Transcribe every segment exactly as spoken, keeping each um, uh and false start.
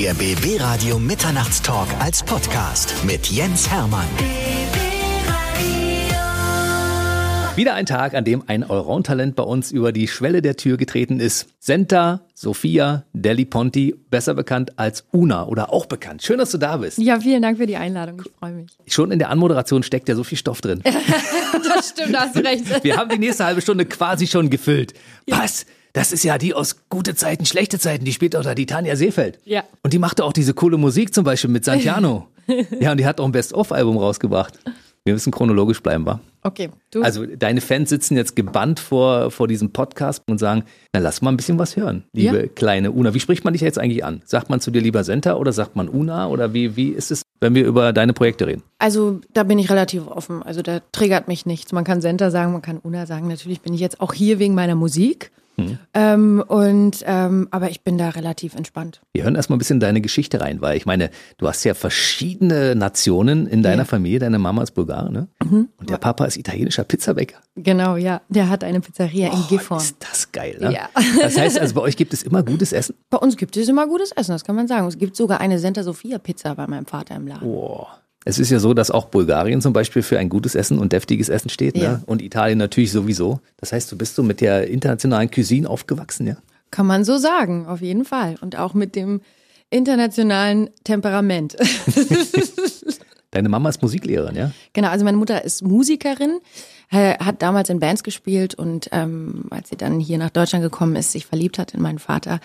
Der B B-Radio Mitternachtstalk als Podcast mit Jens Herrmann. Wieder ein Tag, an dem ein Allround-Talent bei uns über die Schwelle der Tür getreten ist. Senta Sofia Delliponti, besser bekannt als Una oder auch bekannt. Schön, dass du da bist. Ja, vielen Dank für die Einladung. Ich freue mich. Schon in der Anmoderation steckt ja so viel Stoff drin. Das stimmt, da hast du recht. Wir haben die nächste halbe Stunde quasi schon gefüllt. Ja. Was? Das ist ja die aus Gute Zeiten, Schlechte Zeiten, die spielt auch da, die Tanja Seefeld. Ja. Und die machte auch diese coole Musik zum Beispiel mit Santiano. Ja, und die hat auch ein Best-of-Album rausgebracht. Wir müssen chronologisch bleiben, wa? Okay. Du? Also deine Fans sitzen jetzt gebannt vor, vor diesem Podcast und sagen, na lass mal ein bisschen was hören, liebe ja. kleine Una. Wie spricht man dich jetzt eigentlich an? Sagt man zu dir lieber Senta oder sagt man Una? Oder wie, wie ist es, wenn wir über deine Projekte reden? Also da bin ich relativ offen. Also da triggert mich nichts. Man kann Senta sagen, man kann Una sagen. Natürlich bin ich jetzt auch hier wegen meiner Musik. Mhm. Ähm, und, ähm, aber ich bin da relativ entspannt. Wir hören erstmal ein bisschen deine Geschichte rein, weil ich meine, du hast ja verschiedene Nationen in deiner ja. Familie. Deine Mama ist Bulgarin, ne? Mhm. Und der Papa ist italienischer Pizzabäcker. Genau, ja. Der hat eine Pizzeria oh, in Gifhorn. Ist das geil, ne? Ja. Das heißt, also bei euch gibt es immer gutes Essen? Bei uns gibt es immer gutes Essen, das kann man sagen. Es gibt sogar eine Senta Sofia Pizza bei meinem Vater im Laden. Boah. Es ist ja so, dass auch Bulgarien zum Beispiel für ein gutes Essen und deftiges Essen steht, ne? Ja. Und Italien natürlich sowieso. Das heißt, du bist so mit der internationalen Cuisine aufgewachsen, ja? Kann man so sagen, auf jeden Fall. Und auch mit dem internationalen Temperament. Deine Mama ist Musiklehrerin, ja? Genau, also meine Mutter ist Musikerin, hat damals in Bands gespielt und ähm, als sie dann hier nach Deutschland gekommen ist, sich verliebt hat in meinen Vater,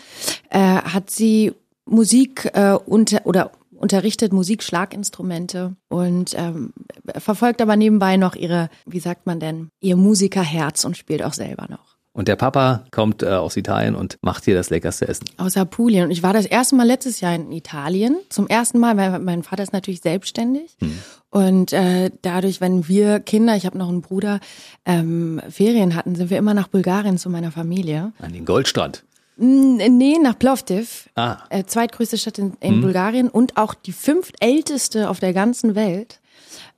äh, hat sie Musik äh, unter oder unterrichtet Musik, Schlaginstrumente und ähm, verfolgt aber nebenbei noch ihre, wie sagt man denn, ihr Musikerherz und spielt auch selber noch. Und der Papa kommt äh, aus Italien und macht hier das leckerste Essen. Aus Apulien. Und ich war das erste Mal letztes Jahr in Italien. Zum ersten Mal, weil mein Vater ist natürlich selbstständig. Hm. Und äh, dadurch, wenn wir Kinder, ich habe noch einen Bruder, ähm, Ferien hatten, sind wir immer nach Bulgarien zu meiner Familie. An den Goldstrand. Nee, nach Plovdiv, ah. äh, zweitgrößte Stadt in, in hm. Bulgarien und auch die fünftälteste auf der ganzen Welt.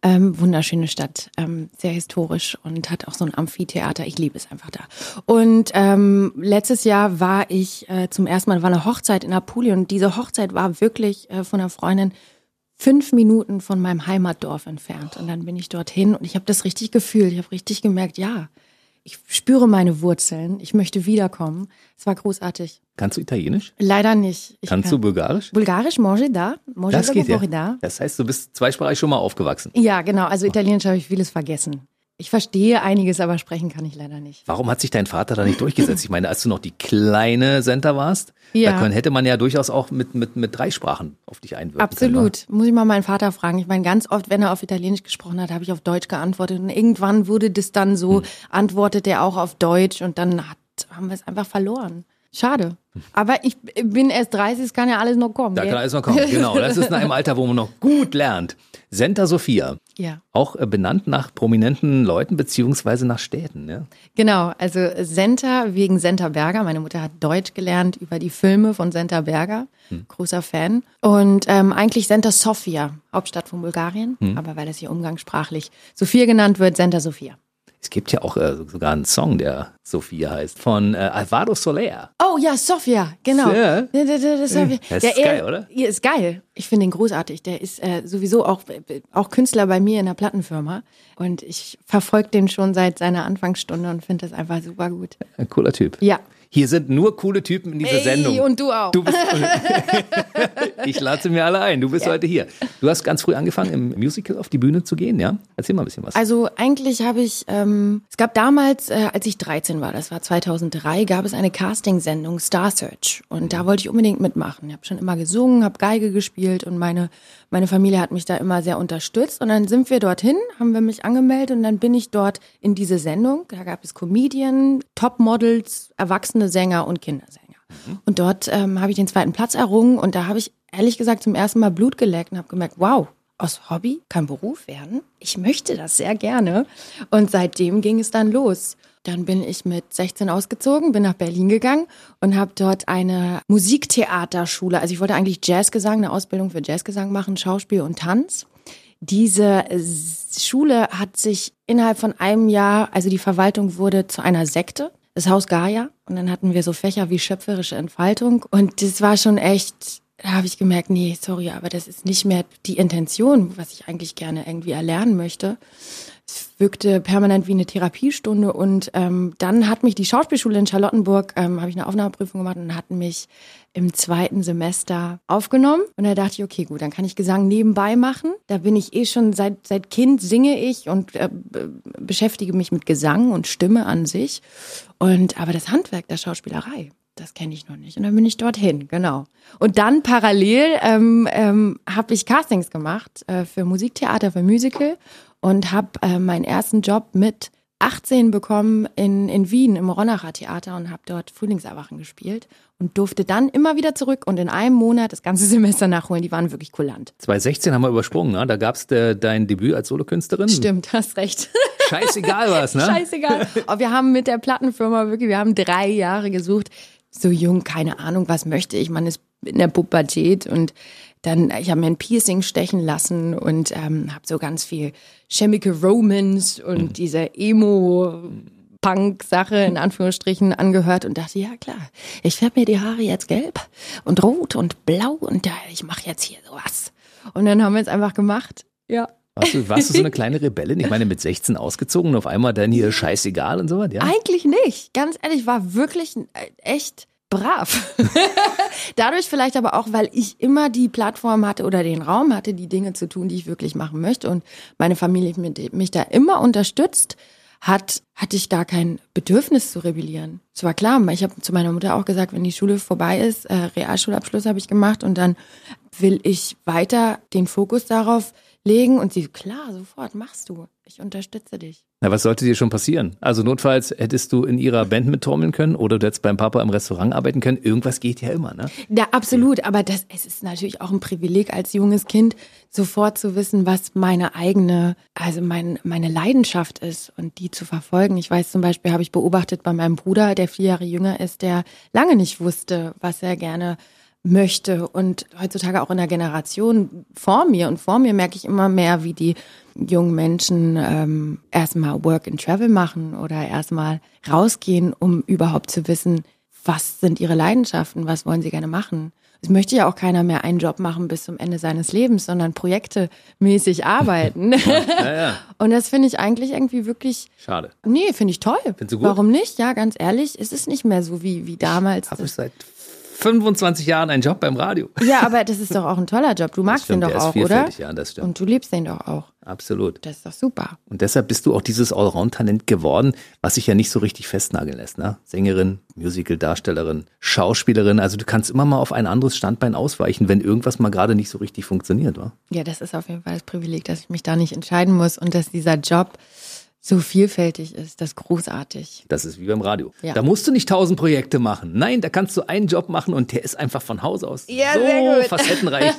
Ähm, wunderschöne Stadt, ähm, sehr historisch und hat auch so ein Amphitheater. Ich liebe es einfach da. Und ähm, letztes Jahr war ich äh, zum ersten Mal, war eine Hochzeit in Apulien und diese Hochzeit war wirklich äh, von einer Freundin fünf Minuten von meinem Heimatdorf entfernt. Und dann bin ich dorthin und ich habe das richtig gefühlt, ich habe richtig gemerkt, ja. Ich spüre meine Wurzeln. Ich möchte wiederkommen. Es war großartig. Kannst du Italienisch? Leider nicht. Ich Kannst kann. du Bulgarisch? Bulgarisch, mange da. Mange das da geht ja. Da. Das heißt, du bist zweisprachig schon mal aufgewachsen. Ja, genau. Also Italienisch habe ich vieles vergessen. Ich verstehe einiges, aber sprechen kann ich leider nicht. Warum hat sich dein Vater da nicht durchgesetzt? Ich meine, als du noch die kleine Senta warst, ja. da können, hätte man ja durchaus auch mit, mit, mit drei Sprachen auf dich einwirken Absolut. können. Absolut. Muss ich mal meinen Vater fragen. Ich meine, ganz oft, wenn er auf Italienisch gesprochen hat, habe ich auf Deutsch geantwortet. Und irgendwann wurde das dann so, hm. antwortet er auch auf Deutsch. Und dann hat, haben wir es einfach verloren. Schade. Aber ich bin erst dreißig, es kann ja alles noch kommen. Da gell? kann alles noch kommen, genau. Das ist in einem Alter, wo man noch gut lernt. Senta Sofia. Ja. Auch benannt nach prominenten Leuten beziehungsweise nach Städten, ja? Genau, also Senta wegen Senta Berger. Meine Mutter hat Deutsch gelernt über die Filme von Senta Berger. Hm. Großer Fan. Und ähm, eigentlich Senta Sofia, Hauptstadt von Bulgarien. Hm. Aber weil das hier umgangssprachlich Sofia genannt wird, Senta Sofia. Es gibt ja auch äh, sogar einen Song, der Sofia heißt, von äh, Alvaro Soler. Oh ja, Sofia, genau. Ja. Das ist geil, oder? Ja, ist geil. Ich finde ihn großartig. Der ist äh, sowieso auch, auch Künstler bei mir in der Plattenfirma. Und ich verfolge den schon seit seiner Anfangsstunde und finde das einfach super gut. Ein cooler Typ. Ja. Hier sind nur coole Typen in dieser hey, Sendung. Und du auch. Du bist, ich lade sie mir alle ein. Du bist ja. heute hier. Du hast ganz früh angefangen, im Musical auf die Bühne zu gehen, ja? Erzähl mal ein bisschen was. Also eigentlich habe ich, ähm, es gab damals, äh, als ich dreizehn war, das war zweitausenddrei, gab es eine Castingsendung, Star Search. Und da wollte ich unbedingt mitmachen. Ich habe schon immer gesungen, habe Geige gespielt und meine, meine Familie hat mich da immer sehr unterstützt. Und dann sind wir dorthin, haben wir mich angemeldet und dann bin ich dort in diese Sendung. Da gab es Comedian, Topmodels, Erwachsene, Sänger und Kindersänger. Mhm. Und dort ähm, habe ich den zweiten Platz errungen und da habe ich ehrlich gesagt zum ersten Mal Blut geleckt und habe gemerkt, wow, aus Hobby kann Beruf werden. Ich möchte das sehr gerne. Und seitdem ging es dann los. Dann bin ich mit sechzehn ausgezogen, bin nach Berlin gegangen und habe dort eine Musiktheaterschule, also ich wollte eigentlich Jazzgesang, eine Ausbildung für Jazzgesang machen, Schauspiel und Tanz. Diese Schule hat sich innerhalb von einem Jahr, also die Verwaltung wurde zu einer Sekte, das Haus Gaia, und dann hatten wir so Fächer wie schöpferische Entfaltung und das war schon echt da habe ich gemerkt, nee, sorry, aber das ist nicht mehr die Intention, was ich eigentlich gerne irgendwie erlernen möchte. Es wirkte permanent wie eine Therapiestunde und ähm, dann hat mich die Schauspielschule in Charlottenburg, ähm, habe ich eine Aufnahmeprüfung gemacht und hat mich im zweiten Semester aufgenommen. Und da dachte ich, okay, gut, dann kann ich Gesang nebenbei machen. Da bin ich eh schon, seit, seit Kind singe ich und äh, beschäftige mich mit Gesang und Stimme an sich. Und aber das Handwerk der Schauspielerei, das kenne ich noch nicht. Und dann bin ich dorthin, genau. Und dann parallel ähm, ähm, habe ich Castings gemacht äh, für Musiktheater, für Musical und habe äh, meinen ersten Job mit achtzehn bekommen in, in Wien im Ronacher Theater und habe dort Frühlingserwachen gespielt und durfte dann immer wieder zurück und in einem Monat das ganze Semester nachholen. Die waren wirklich kulant. zwanzig sechzehn haben wir übersprungen, ne? Da gab es dein Debüt als Solokünstlerin. Stimmt, hast recht. Scheißegal was, ne? Scheißegal. Aber wir haben mit der Plattenfirma wirklich, wir haben drei Jahre gesucht. So jung, keine Ahnung, was möchte ich? Man ist in der Pubertät und dann, ich habe mir ein Piercing stechen lassen und ähm, habe so ganz viel Chemical Romance und mhm. diese Emo-Punk-Sache in Anführungsstrichen angehört und dachte, ja klar, ich färbe mir die Haare jetzt gelb und rot und blau und ja, ich mache jetzt hier sowas. Und dann haben wir es einfach gemacht, ja. Warst du, warst du so eine kleine Rebellin? Ich meine, mit sechzehn ausgezogen und auf einmal dann hier scheißegal und so was, ja? Eigentlich nicht. Ganz ehrlich, war wirklich echt brav. Dadurch vielleicht aber auch, weil ich immer die Plattform hatte oder den Raum hatte, die Dinge zu tun, die ich wirklich machen möchte. Und meine Familie mich da immer unterstützt hat, hatte ich gar kein Bedürfnis zu rebellieren. Es war klar, ich habe zu meiner Mutter auch gesagt, wenn die Schule vorbei ist, äh, Realschulabschluss habe ich gemacht und dann will ich weiter den Fokus darauf legen und sie, klar, sofort, machst du. Ich unterstütze dich. Na, was sollte dir schon passieren? Also notfalls hättest du in ihrer Band mittrommeln können oder du hättest beim Papa im Restaurant arbeiten können. Irgendwas geht ja immer, ne? Ja, absolut. Aber das, es ist natürlich auch ein Privileg als junges Kind, sofort zu wissen, was meine eigene, also mein, meine Leidenschaft ist und die zu verfolgen. Ich weiß zum Beispiel, habe ich beobachtet bei meinem Bruder, der vier Jahre jünger ist, der lange nicht wusste, was er gerne möchte und heutzutage auch in der Generation vor mir und vor mir merke ich immer mehr, wie die jungen Menschen ähm, erstmal Work and Travel machen oder erstmal rausgehen, um überhaupt zu wissen, was sind ihre Leidenschaften, was wollen sie gerne machen. Es möchte ja auch keiner mehr einen Job machen bis zum Ende seines Lebens, sondern projektemäßig arbeiten. ja, ja. Und das finde ich eigentlich irgendwie wirklich... Schade. Nee, finde ich toll. Findest du gut? Warum nicht? Ja, ganz ehrlich, es ist nicht mehr so wie, wie damals. Habe ich seit fünfundzwanzig Jahren einen Job beim Radio. Ja, aber das ist doch auch ein toller Job. Du magst stimmt, den doch auch, oder? Ja, das stimmt. Und du liebst den doch auch. Absolut. Das ist doch super. Und deshalb bist du auch dieses Allround-Talent geworden, was sich ja nicht so richtig festnageln lässt, ne? Sängerin, Musical-Darstellerin, Schauspielerin. Also du kannst immer mal auf ein anderes Standbein ausweichen, wenn irgendwas mal gerade nicht so richtig funktioniert, oder? Ja, das ist auf jeden Fall das Privileg, dass ich mich da nicht entscheiden muss und dass dieser Job so vielfältig ist, das ist großartig. Das ist wie beim Radio. Ja. Da musst du nicht tausend Projekte machen. Nein, da kannst du einen Job machen und der ist einfach von Haus aus ja, so facettenreich,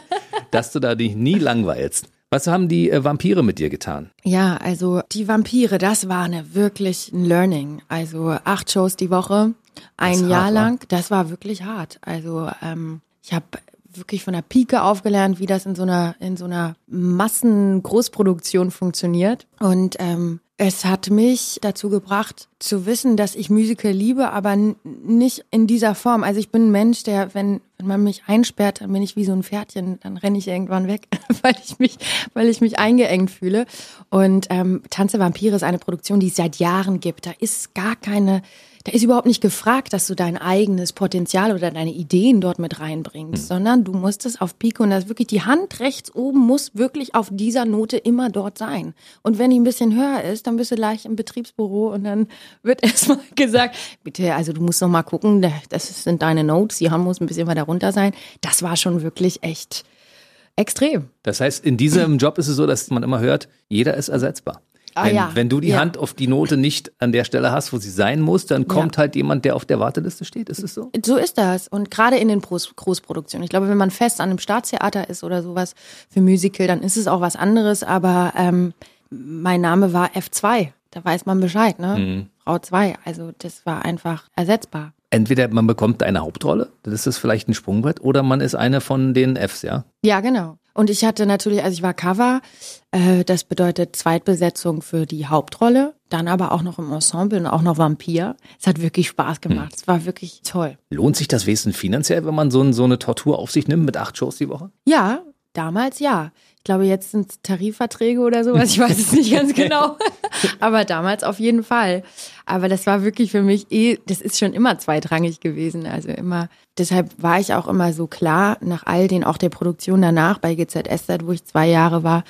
dass du da dich nie langweilst. Was haben die äh, Vampire mit dir getan? Ja, also die Vampire, das war eine, wirklich ein Learning. Also acht Shows die Woche, ein das Jahr hart, lang. Das war wirklich hart. Also ähm, ich habe wirklich von der Pike aufgelernt, wie das in so einer, in so einer Massen-Großproduktion funktioniert. Und ähm, es hat mich dazu gebracht, zu wissen, dass ich Musical liebe, aber n- nicht in dieser Form. Also ich bin ein Mensch, der, wenn, wenn man mich einsperrt, dann bin ich wie so ein Pferdchen, dann renne ich irgendwann weg, weil ich mich, weil ich mich eingeengt fühle. Und ähm, Tanz der Vampire ist eine Produktion, die es seit Jahren gibt. Da ist gar keine, da ist überhaupt nicht gefragt, dass du dein eigenes Potenzial oder deine Ideen dort mit reinbringst, mhm. sondern du musst es auf Pike und das ist wirklich die Hand rechts oben muss wirklich auf dieser Note immer dort sein. Und wenn die ein bisschen höher ist, dann bist du gleich im Betriebsbüro und dann wird erstmal gesagt, bitte, also du musst noch mal gucken, das sind deine Notes, die haben muss ein bisschen weiter runter sein. Das war schon wirklich echt extrem. Das heißt, in diesem Job ist es so, dass man immer hört, jeder ist ersetzbar. Ah, wenn, ja. wenn du die ja. Hand auf die Note nicht an der Stelle hast, wo sie sein muss, dann kommt ja. halt jemand, der auf der Warteliste steht. Ist es so? So ist das. Und gerade in den Groß- Großproduktionen. Ich glaube, wenn man fest an einem Staatstheater ist oder sowas für Musical, dann ist es auch was anderes. Aber ähm, mein Name war F zwei. Da weiß man Bescheid, ne? Mhm. Frau zwei. Also das war einfach ersetzbar. Entweder man bekommt eine Hauptrolle, das ist vielleicht ein Sprungbrett, oder man ist eine von den Fs, ja? Ja, genau. Und ich hatte natürlich, also ich war Cover, äh, das bedeutet Zweitbesetzung für die Hauptrolle, dann aber auch noch im Ensemble und auch noch Vampir. Es hat wirklich Spaß gemacht, hm. es war wirklich toll. Lohnt sich das Wesen finanziell, wenn man so, so eine Tortur auf sich nimmt mit acht Shows die Woche? Ja, damals ja. Ich glaube, jetzt sind es Tarifverträge oder sowas, ich weiß es nicht ganz genau. Aber damals auf jeden Fall. Aber das war wirklich für mich eh, das ist schon immer zweitrangig gewesen. Also immer, deshalb war ich auch immer so klar, nach all den, auch der Produktion danach bei G Z S Z, wo ich zwei Jahre war,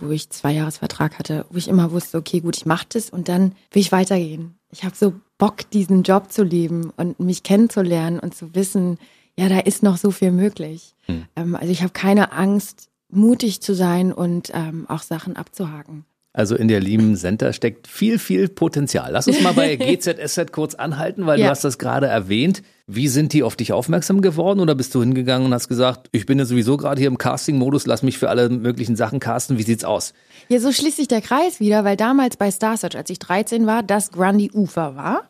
wo ich zwei Jahresvertrag hatte, wo ich immer wusste, okay, gut, ich mach das und dann will ich weitergehen. Ich habe so Bock, diesen Job zu leben und mich kennenzulernen und zu wissen, ja, da ist noch so viel möglich. Hm. Also ich habe keine Angst, mutig zu sein und ähm, auch Sachen abzuhaken. Also in der lieben Senta steckt viel, viel Potenzial. Lass uns mal bei G Z S Z kurz anhalten, weil ja. du hast das gerade erwähnt. Wie sind die auf dich aufmerksam geworden oder bist du hingegangen und hast gesagt, ich bin ja sowieso gerade hier im Casting-Modus, lass mich für alle möglichen Sachen casten, wie sieht's aus? Ja, so schließt sich der Kreis wieder, weil damals bei Star Search, als ich dreizehn war, das Grundy Ufer war.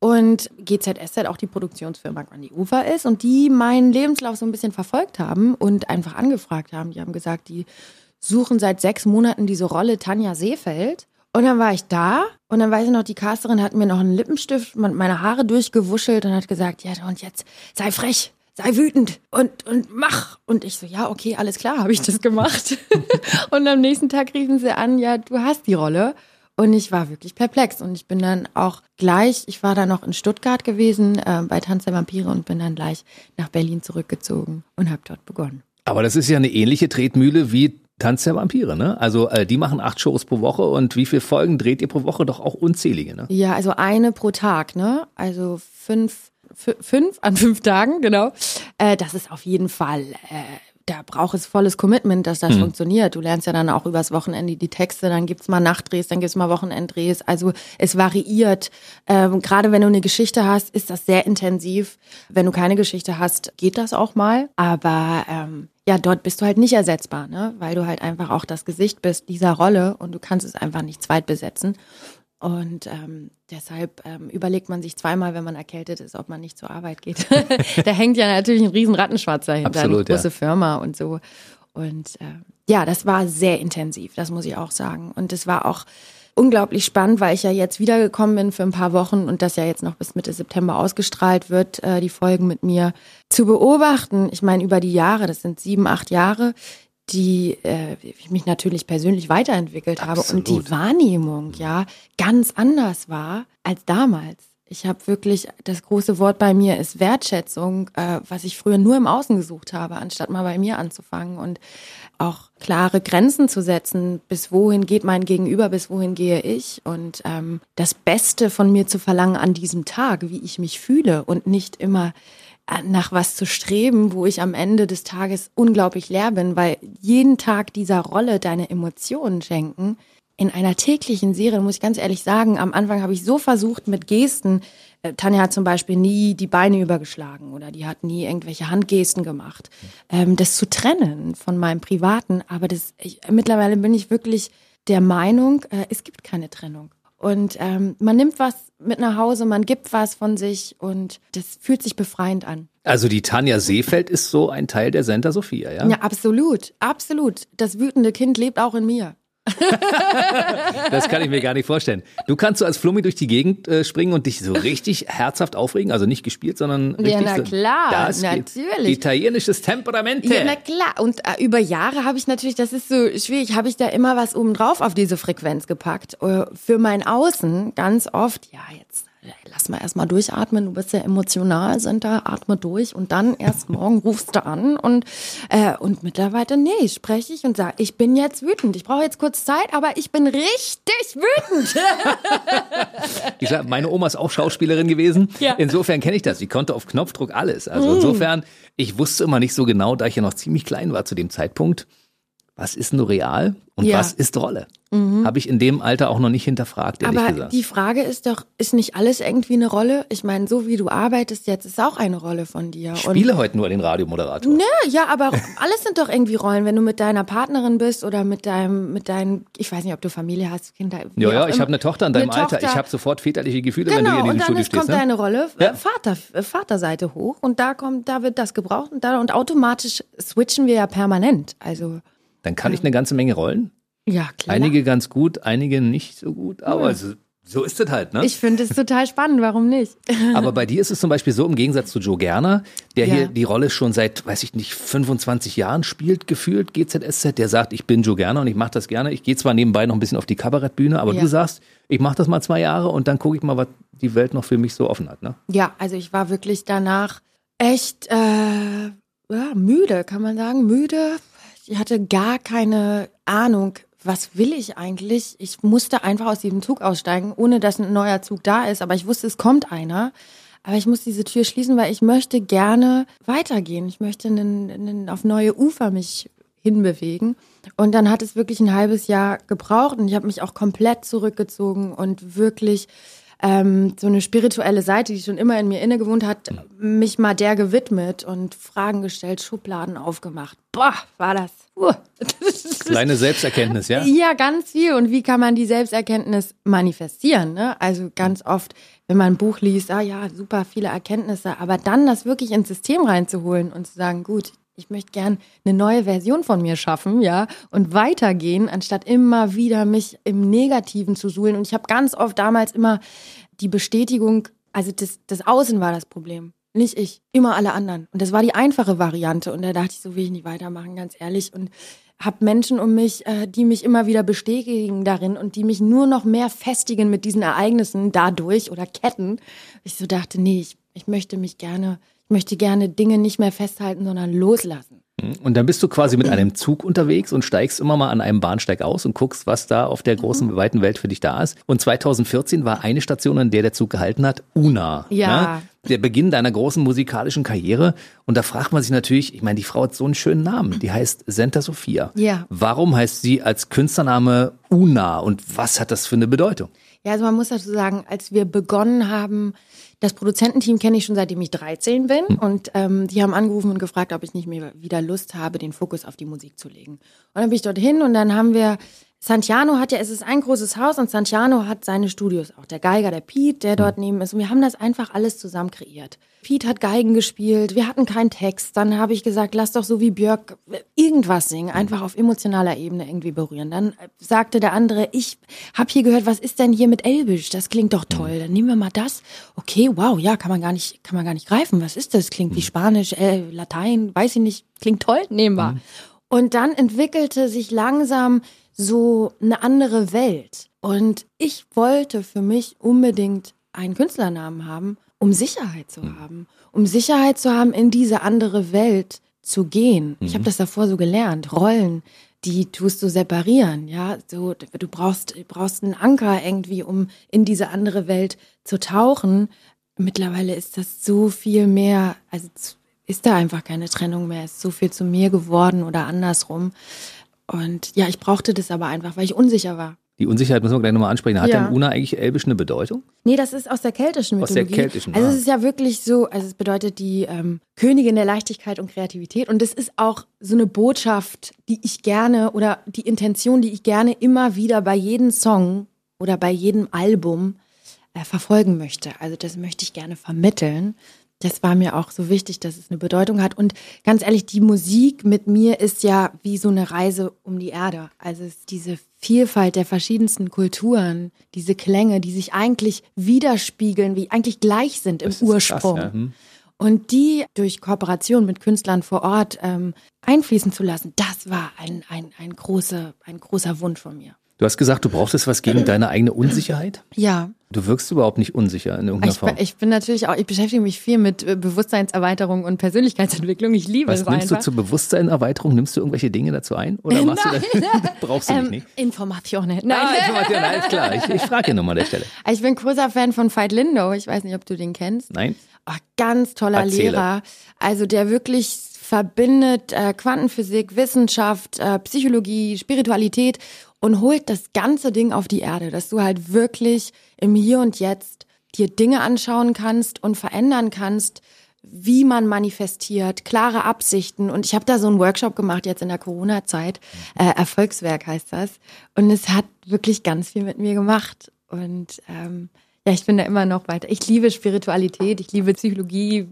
Und G Z S Z auch die Produktionsfirma Grundy Ufer ist und die meinen Lebenslauf so ein bisschen verfolgt haben und einfach angefragt haben. Die haben gesagt, die suchen seit sechs Monaten diese Rolle Tanja Seefeld. Und dann war ich da und dann weiß ich noch, die Casterin hat mir noch einen Lippenstift, meine Haare durchgewuschelt und hat gesagt, ja und jetzt sei frech, sei wütend und, und mach. Und ich so, ja okay, alles klar, habe ich das gemacht. Und am nächsten Tag riefen sie an, ja du hast die Rolle. Und ich war wirklich perplex und ich bin dann auch gleich, ich war dann noch in Stuttgart gewesen äh, bei Tanz der Vampire und bin dann gleich nach Berlin zurückgezogen und habe dort begonnen. Aber das ist ja eine ähnliche Tretmühle wie Tanz der Vampire, ne? Also äh, die machen acht Shows pro Woche und wie viele Folgen dreht ihr pro Woche? Doch auch unzählige, ne? Ja, also eine pro Tag, ne? Also fünf, f- fünf an fünf Tagen, genau. Äh, das ist auf jeden Fall... Äh, Da braucht es volles Commitment, dass das mhm. funktioniert. Du lernst ja dann auch übers Wochenende die Texte, dann gibt's mal Nachtdrehs, dann gibt's mal Wochenenddrehs. Also es variiert. Ähm, gerade wenn du eine Geschichte hast, ist das sehr intensiv. Wenn du keine Geschichte hast, geht das auch mal. Aber ähm, ja, dort bist du halt nicht ersetzbar, ne? Weil du halt einfach auch das Gesicht bist dieser Rolle und du kannst es einfach nicht zweitbesetzen. Und ähm, deshalb ähm, überlegt man sich zweimal, wenn man erkältet ist, ob man nicht zur Arbeit geht. Da hängt ja natürlich ein riesen Rattenschwanz dahinter, eine große ja. Firma und so. Und äh, ja, das war sehr intensiv, das muss ich auch sagen. Und es war auch unglaublich spannend, weil ich ja jetzt wiedergekommen bin für ein paar Wochen und das ja jetzt noch bis Mitte September ausgestrahlt wird, äh, die Folgen mit mir zu beobachten. Ich meine, über die Jahre, das sind sieben, acht Jahre, die äh, ich mich natürlich persönlich weiterentwickelt Absolut. habe und die Wahrnehmung ja ganz anders war als damals. Ich habe wirklich, das große Wort bei mir ist Wertschätzung, äh, was ich früher nur im Außen gesucht habe, anstatt mal bei mir anzufangen und auch klare Grenzen zu setzen, bis wohin geht mein Gegenüber, bis wohin gehe ich und ähm, das Beste von mir zu verlangen an diesem Tag, wie ich mich fühle und nicht immer nach was zu streben, wo ich am Ende des Tages unglaublich leer bin, weil jeden Tag dieser Rolle deine Emotionen schenken. In einer täglichen Serie, muss ich ganz ehrlich sagen, am Anfang habe ich so versucht mit Gesten, Tanja hat zum Beispiel nie die Beine übergeschlagen oder die hat nie irgendwelche Handgesten gemacht, das zu trennen von meinem Privaten, aber das, ich, mittlerweile bin ich wirklich der Meinung, es gibt keine Trennung. Und ähm, man nimmt was mit nach Hause, man gibt was von sich und das fühlt sich befreiend an. Also die Tanja Seefeld ist so ein Teil der Senta Sofia, ja? Ja, absolut, absolut. Das wütende Kind lebt auch in mir. Das kann ich mir gar nicht vorstellen. Du kannst so als Flummi durch die Gegend äh, springen und dich so richtig herzhaft aufregen, also nicht gespielt, sondern richtig. Ja, na klar, das natürlich. Italienisches Temperament. Ja, na klar. Und äh, über Jahre habe ich natürlich, das ist so schwierig, habe ich da immer was obendrauf auf diese Frequenz gepackt. Äh, für mein Außen ganz oft, ja jetzt lass mal erstmal durchatmen, du bist ja emotional, sind da, atme durch und dann erst morgen rufst du an und, äh, und mittlerweile, nee, spreche ich und sage, ich bin jetzt wütend, ich brauche jetzt kurz Zeit, aber ich bin richtig wütend. Ich sag, meine Oma ist auch Schauspielerin gewesen, ja. Insofern kenne ich das, sie konnte auf Knopfdruck alles, also insofern, ich wusste immer nicht so genau, da ich ja noch ziemlich klein war zu dem Zeitpunkt, was ist nur real und ja. was ist Rolle? Mhm. Habe ich in dem Alter auch noch nicht hinterfragt, ehrlich gesagt. Aber die Frage ist doch, ist nicht alles irgendwie eine Rolle? Ich meine, so wie du arbeitest jetzt, ist auch eine Rolle von dir. Ich spiele und heute nur den Radiomoderator. Ne, ja, aber alles sind doch irgendwie Rollen. Wenn du mit deiner Partnerin bist oder mit deinem, mit deinem, ich weiß nicht, ob du Familie hast, Kinder. Ja, ja, ich habe eine Tochter in deinem Alter. Tochter. Ich habe sofort väterliche Gefühle, genau, wenn du hier in diesem Studio stehst. Genau, und dann kommt ne? deine Rolle, ja. Vater, Vaterseite hoch und da kommt, da wird das gebraucht und, da, und automatisch switchen wir ja permanent. Also dann kann ich eine ganze Menge rollen. Ja, klar. Einige ganz gut, einige nicht so gut, aber ja. so, so ist es halt, ne? Ich finde es total spannend, warum nicht? Aber bei dir ist es zum Beispiel so, im Gegensatz zu Joe Gerner, der ja. hier die Rolle schon seit, weiß ich nicht, fünfundzwanzig Jahren spielt, gefühlt, G Z S Z, der sagt, ich bin Joe Gerner und ich mache das gerne. Ich gehe zwar nebenbei noch ein bisschen auf die Kabarettbühne, aber ja. du sagst, ich mache das mal zwei Jahre und dann gucke ich mal, was die Welt noch für mich so offen hat, ne? Ja, also ich war wirklich danach echt äh, ja, müde, kann man sagen, müde. Ich hatte gar keine Ahnung, was will ich eigentlich? Ich musste einfach aus diesem Zug aussteigen, ohne dass ein neuer Zug da ist. Aber ich wusste, es kommt einer. Aber ich muss diese Tür schließen, weil ich möchte gerne weitergehen. Ich möchte einen, einen, auf neue Ufer mich hinbewegen. Und dann hat es wirklich ein halbes Jahr gebraucht. Und ich habe mich auch komplett zurückgezogen und wirklich ähm, so eine spirituelle Seite, die schon immer in mir inne gewohnt hat, mich mal der gewidmet und Fragen gestellt, Schubladen aufgemacht. Boah, war das... Uh. Kleine Selbsterkenntnis, ja? Ja, ganz viel. Und wie kann man die Selbsterkenntnis manifestieren? Ne? Also ganz oft, wenn man ein Buch liest, ah ja, super viele Erkenntnisse, aber dann das wirklich ins System reinzuholen und zu sagen, gut, ich möchte gern eine neue Version von mir schaffen, ja, und weitergehen, anstatt immer wieder mich im Negativen zu suhlen. Und ich habe ganz oft damals immer die Bestätigung, also das, das Außen war das Problem. Nicht ich, immer alle anderen. Und das war die einfache Variante. Und da dachte ich, so will ich nicht weitermachen, ganz ehrlich. Und habe Menschen um mich, die mich immer wieder bestätigen darin und die mich nur noch mehr festigen mit diesen Ereignissen dadurch oder Ketten. Ich so dachte, nee, ich, ich möchte mich gerne, ich möchte gerne Dinge nicht mehr festhalten, sondern loslassen. Und dann bist du quasi mit einem Zug unterwegs und steigst immer mal an einem Bahnsteig aus und guckst, was da auf der großen, mhm. weiten Welt für dich da ist. Und zweitausendvierzehn war eine Station, an der der Zug gehalten hat, Una. Ja. Ne? Der Beginn deiner großen musikalischen Karriere. Und da fragt man sich natürlich, ich meine, die Frau hat so einen schönen Namen. Die heißt Senta Sofia. Ja. Warum heißt sie als Künstlername Una? Und was hat das für eine Bedeutung? Ja, also man muss dazu sagen, als wir begonnen haben, das Produzententeam kenne ich schon, seitdem ich dreizehn bin. Hm. Und ähm, die haben angerufen und gefragt, ob ich nicht mehr wieder Lust habe, den Fokus auf die Musik zu legen. Und dann bin ich dorthin und dann haben wir, Santiano hat ja, es ist ein großes Haus und Santiano hat seine Studios auch. Der Geiger, der Pete, der dort neben ist. Und wir haben das einfach alles zusammen kreiert. Pete hat Geigen gespielt, wir hatten keinen Text. Dann habe ich gesagt, lass doch so wie Björk irgendwas singen, einfach auf emotionaler Ebene irgendwie berühren. Dann sagte der andere, ich habe hier gehört, was ist denn hier mit Elbisch? Das klingt doch toll, dann nehmen wir mal das. Okay, wow, ja, kann man gar nicht, kann man gar nicht greifen. Was ist das? Klingt wie Spanisch, äh, Latein, weiß ich nicht. Klingt toll, nehmen wir. Mhm. Und dann entwickelte sich langsam so eine andere Welt. Und ich wollte für mich unbedingt einen Künstlernamen haben, um Sicherheit zu mhm. haben. Um Sicherheit zu haben, in diese andere Welt zu gehen. Mhm. Ich habe das davor so gelernt. Rollen, die tust du separieren. Ja? So, du brauchst, brauchst einen Anker irgendwie, um in diese andere Welt zu tauchen. Mittlerweile ist das so viel mehr, also ist da einfach keine Trennung mehr. Ist so viel zu mir geworden oder andersrum. Und ja, ich brauchte das aber einfach, weil ich unsicher war. Die Unsicherheit müssen wir gleich nochmal ansprechen. Hat ja. denn Una eigentlich elbisch eine Bedeutung? Nee, das ist aus der keltischen Mythologie. Aus der keltischen, also es ist ja wirklich so, also es bedeutet die ähm, Königin der Leichtigkeit und Kreativität. Und das ist auch so eine Botschaft, die ich gerne, oder die Intention, die ich gerne immer wieder bei jedem Song oder bei jedem Album äh, verfolgen möchte. Also das möchte ich gerne vermitteln. Das war mir auch so wichtig, dass es eine Bedeutung hat. Und ganz ehrlich, die Musik mit mir ist ja wie so eine Reise um die Erde. Also es ist diese Vielfalt der verschiedensten Kulturen, diese Klänge, die sich eigentlich widerspiegeln, wie eigentlich gleich sind im Ursprung. Krass, ja. hm. Und die durch Kooperation mit Künstlern vor Ort ähm, einfließen zu lassen, das war ein, ein, ein, großer, ein großer Wunsch von mir. Du hast gesagt, du brauchtest was gegen deine eigene Unsicherheit? Ja. Du wirkst überhaupt nicht unsicher in irgendeiner ich, Form. Ich bin natürlich auch, ich beschäftige mich viel mit Bewusstseinserweiterung und Persönlichkeitsentwicklung. Ich liebe was, es nimmst einfach. Nimmst du zur Bewusstseinserweiterung, nimmst du irgendwelche Dinge dazu ein? Oder machst nein. du das? Brauchst du ähm, nicht? Informationen. Nein, ah, Informationen, alles klar. Ich, ich frage hier nochmal an der Stelle. Ich bin großer Fan von Veit Lindau. Ich weiß nicht, ob du den kennst. Nein. Oh, ganz toller Erzähle. Lehrer. Also der wirklich verbindet äh, Quantenphysik, Wissenschaft, äh, Psychologie, Spiritualität und holt das ganze Ding auf die Erde, dass du halt wirklich im Hier und Jetzt dir Dinge anschauen kannst und verändern kannst, wie man manifestiert, klare Absichten. Und ich habe da so einen Workshop gemacht jetzt in der Corona-Zeit, äh, Erfolgswerk heißt das. Und es hat wirklich ganz viel mit mir gemacht. Und ähm, ja, ich bin da immer noch weiter. Ich liebe Spiritualität, ich liebe Psychologie,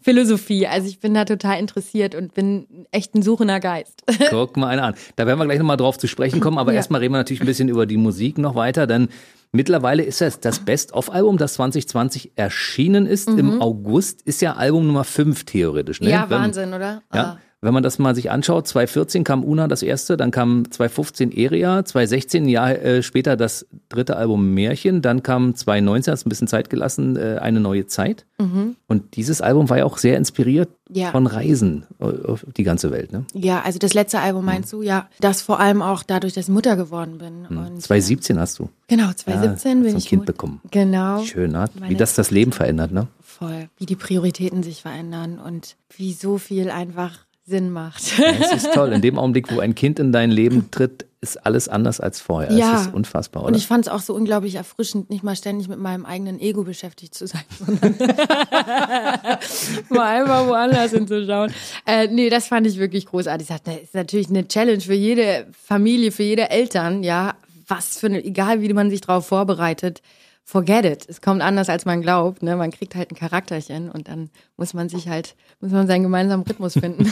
Philosophie. Also ich bin da total interessiert und bin echt ein suchender Geist. Guck mal einer an. Da werden wir gleich nochmal drauf zu sprechen kommen. Aber ja. Erstmal reden wir natürlich ein bisschen über die Musik noch weiter, denn mittlerweile ist es das Best-of-Album, das zwanzig zwanzig erschienen ist. Mhm. Im August ist ja Album Nummer fünf theoretisch. Ne? Ja, wenn, Wahnsinn, oder? Ja, oh. Wenn man das mal sich anschaut, zwanzig vierzehn kam Una das erste, dann kam zwanzig fünfzehn Eria, zwanzig sechzehn ein Jahr äh, später das dritte Album Märchen, dann kam zwanzig neunzehn, hast ein bisschen Zeit gelassen, äh, eine neue Zeit. Mhm. Und dieses Album war ja auch sehr inspiriert ja. von Reisen auf die ganze Welt. Ne? Ja, also das letzte Album meinst mhm. du, ja. Das vor allem auch dadurch, dass ich Mutter geworden bin. Mhm. Und zwanzig siebzehn hast du. Genau, zwanzig siebzehn ja, bin ich ein Kind Mut. bekommen. Genau. Schön, ne? Wie das das Leben verändert, ne? Voll. Wie die Prioritäten sich verändern und wie so viel einfach Sinn macht. Das ist toll. In dem Augenblick, wo ein Kind in dein Leben tritt, ist alles anders als vorher. Ja. Das ist unfassbar, oder? Und ich fand es auch so unglaublich erfrischend, nicht mal ständig mit meinem eigenen Ego beschäftigt zu sein, sondern mal einfach woanders hinzuschauen. Äh, nee, das fand ich wirklich großartig. Das ist natürlich eine Challenge für jede Familie, für jede Eltern, ja. Was für eine, egal wie man sich darauf vorbereitet, forget it. Es kommt anders, als man glaubt. Ne? Man kriegt halt ein Charakterchen und dann muss man sich halt, muss man seinen gemeinsamen Rhythmus finden.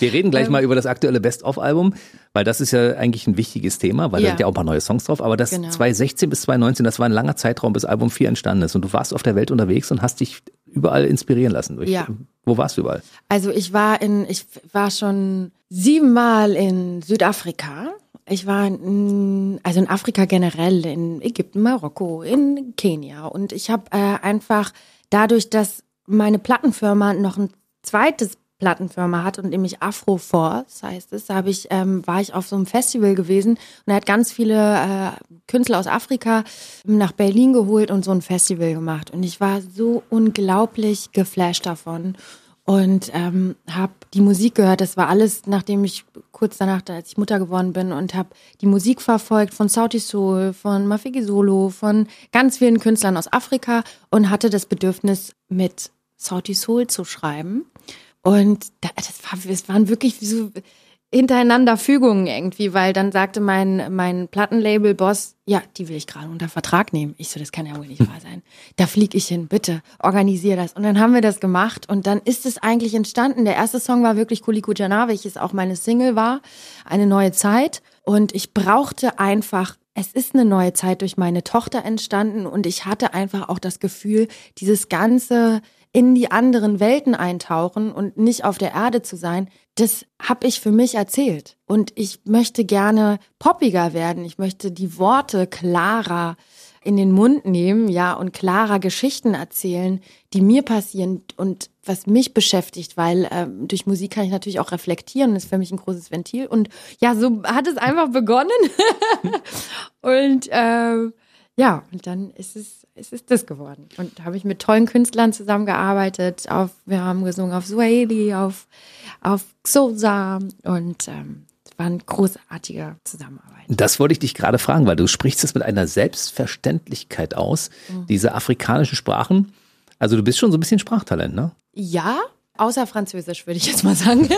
Wir reden gleich ähm. mal über das aktuelle Best-of-Album, weil das ist ja eigentlich ein wichtiges Thema, weil ja. da sind ja auch ein paar neue Songs drauf. Aber das genau. zwanzig sechzehn bis zwanzig neunzehn, das war ein langer Zeitraum, bis Album vier entstanden ist. Und du warst auf der Welt unterwegs und hast dich überall inspirieren lassen. Durch. Ja. Wo warst du überall? Also ich war in, ich war schon siebenmal in Südafrika. Ich war in, also in Afrika generell, in Ägypten, Marokko, in Kenia. Und ich habe äh, einfach dadurch, dass meine Plattenfirma noch ein zweites Plattenfirma hat und nämlich Afroforce heißt es, habe ich ähm, war ich auf so einem Festival gewesen und er hat ganz viele äh, Künstler aus Afrika nach Berlin geholt und so ein Festival gemacht. Und ich war so unglaublich geflasht davon. Und ähm, habe die Musik gehört, das war alles, nachdem ich kurz danach, als ich Mutter geworden bin, und habe die Musik verfolgt von Sauti Sol, von Mafikizolo, von ganz vielen Künstlern aus Afrika und hatte das Bedürfnis, mit Sauti Sol zu schreiben. Und das, war, das waren wirklich so hintereinander Fügungen irgendwie, weil dann sagte mein, mein Plattenlabel-Boss, ja, die will ich gerade unter Vertrag nehmen. Ich so, das kann ja wohl nicht wahr sein. Da fliege ich hin, bitte, organisiere das. Und dann haben wir das gemacht und dann ist es eigentlich entstanden. Der erste Song war wirklich Kuli Kujana, welches auch meine Single war, eine neue Zeit. Und ich brauchte einfach, es ist eine neue Zeit durch meine Tochter entstanden und ich hatte einfach auch das Gefühl, dieses ganze in die anderen Welten eintauchen und nicht auf der Erde zu sein, das habe ich für mich erzählt. Und ich möchte gerne poppiger werden. Ich möchte die Worte klarer in den Mund nehmen, ja, und klarer Geschichten erzählen, die mir passieren und was mich beschäftigt, weil äh, durch Musik kann ich natürlich auch reflektieren. Das ist für mich ein großes Ventil. Und ja, so hat es einfach begonnen. und äh, ja, und dann ist es, es ist das geworden. Und da habe ich mit tollen Künstlern zusammengearbeitet. Auf, wir haben gesungen auf Swahili, auf, auf Xhosa und ähm, es war eine großartige Zusammenarbeit. Das wollte ich dich gerade fragen, weil du sprichst es mit einer Selbstverständlichkeit aus, mhm. diese afrikanischen Sprachen. Also du bist schon so ein bisschen Sprachtalent, ne? Ja, außer Französisch würde ich jetzt mal sagen.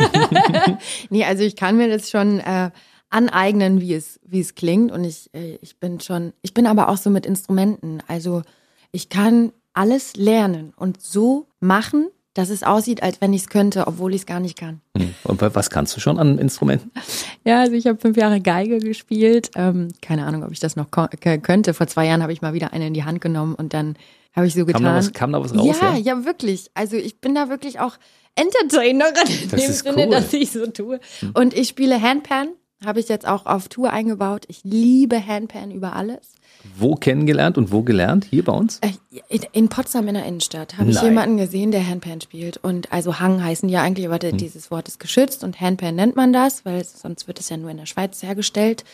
Nee, also ich kann mir das schon äh, aneignen, wie es wie es klingt und ich ich bin schon ich bin aber auch so mit Instrumenten, also ich kann alles lernen und so machen, dass es aussieht, als wenn ich es könnte, obwohl ich es gar nicht kann. Und was kannst du schon an Instrumenten? Ja, also ich habe fünf Jahre Geige gespielt, ähm, keine Ahnung, ob ich das noch ko- könnte. Vor zwei Jahren habe ich mal wieder eine in die Hand genommen und dann habe ich so getan. Kam da was, kam da was raus? Ja, ja, ja, wirklich. Also ich bin da wirklich auch Entertainerin in das dem Sinne, cool. dass ich so tue. Und ich spiele Handpan. Habe ich jetzt auch auf Tour eingebaut. Ich liebe Handpan über alles. Wo kennengelernt und wo gelernt? Hier bei uns? In Potsdam in der Innenstadt habe ich jemanden gesehen, der Handpan spielt. Und also Hang heißen ja eigentlich, aber hm. dieses Wort ist geschützt und Handpan nennt man das, weil sonst wird es ja nur in der Schweiz hergestellt.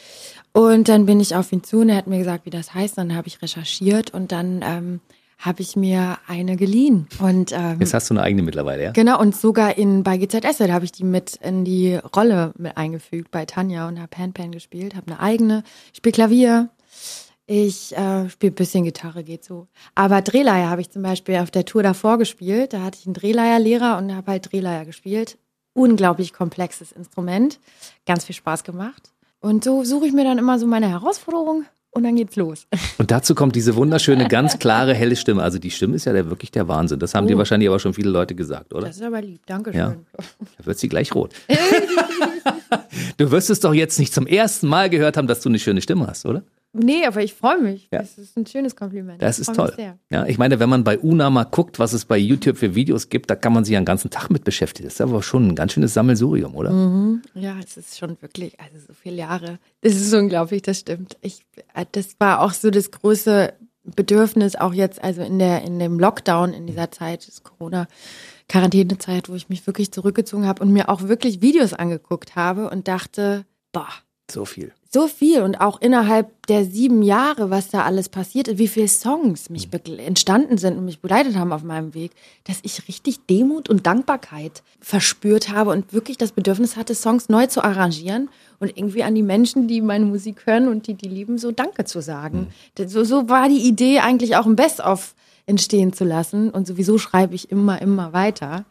Und dann bin ich auf ihn zu und er hat mir gesagt, wie das heißt. Dann habe ich recherchiert und dann ähm, habe ich mir eine geliehen. Und, ähm, jetzt hast du eine eigene mittlerweile, ja? Genau, und sogar in, bei G Z S Z habe ich die mit in die Rolle mit eingefügt bei Tanja und habe Handpan gespielt, habe eine eigene, ich spiele Klavier, ich äh, spiele ein bisschen Gitarre, geht so. Aber Drehleier habe ich zum Beispiel auf der Tour davor gespielt, da hatte ich einen Drehleierlehrer und habe halt Drehleier gespielt. Unglaublich komplexes Instrument, ganz viel Spaß gemacht. Und so suche ich mir dann immer so meine Herausforderung. Und dann geht's los. Und dazu kommt diese wunderschöne, ganz klare, helle Stimme. Also die Stimme ist ja der, wirklich der Wahnsinn. Das haben oh. dir wahrscheinlich aber schon viele Leute gesagt, oder? Das ist aber lieb, danke schön. Ja. Da wird sie gleich rot. Du wirst es doch jetzt nicht zum ersten Mal gehört haben, dass du eine schöne Stimme hast, oder? Nee, aber ich freue mich. Ja. Das ist ein schönes Kompliment. Das ist toll. Ja, ich meine, wenn man bei UNA mal guckt, was es bei YouTube für Videos gibt, da kann man sich ja den ganzen Tag mit beschäftigen. Das ist aber schon ein ganz schönes Sammelsurium, oder? Mhm. Ja, es ist schon wirklich, also so viele Jahre. Das ist unglaublich, das stimmt. Ich, das war auch so das große Bedürfnis, auch jetzt, also in der, in dem Lockdown, in dieser Zeit, das Corona- Quarantänezeit, wo ich mich wirklich zurückgezogen habe und mir auch wirklich Videos angeguckt habe und dachte, boah. So viel. So viel und auch innerhalb der sieben Jahre, was da alles passiert ist, wie viele Songs mich be- entstanden sind und mich begleitet haben auf meinem Weg, dass ich richtig Demut und Dankbarkeit verspürt habe und wirklich das Bedürfnis hatte, Songs neu zu arrangieren und irgendwie an die Menschen, die meine Musik hören und die die lieben, so Danke zu sagen. Mhm. So, so war die Idee eigentlich auch ein Best-of entstehen zu lassen und sowieso schreibe ich immer, immer weiter,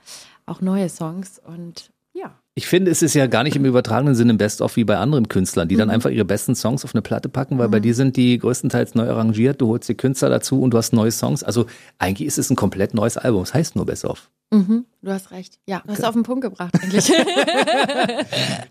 auch neue Songs und ja. Ich finde, es ist ja gar nicht im übertragenen Sinne ein Best-of wie bei anderen Künstlern, die dann einfach ihre besten Songs auf eine Platte packen, weil bei dir sind die größtenteils neu arrangiert, du holst die Künstler dazu und du hast neue Songs. Also eigentlich ist es ein komplett neues Album, es heißt nur Best-of. Mhm, du hast recht. Ja, du hast auf den Punkt gebracht eigentlich.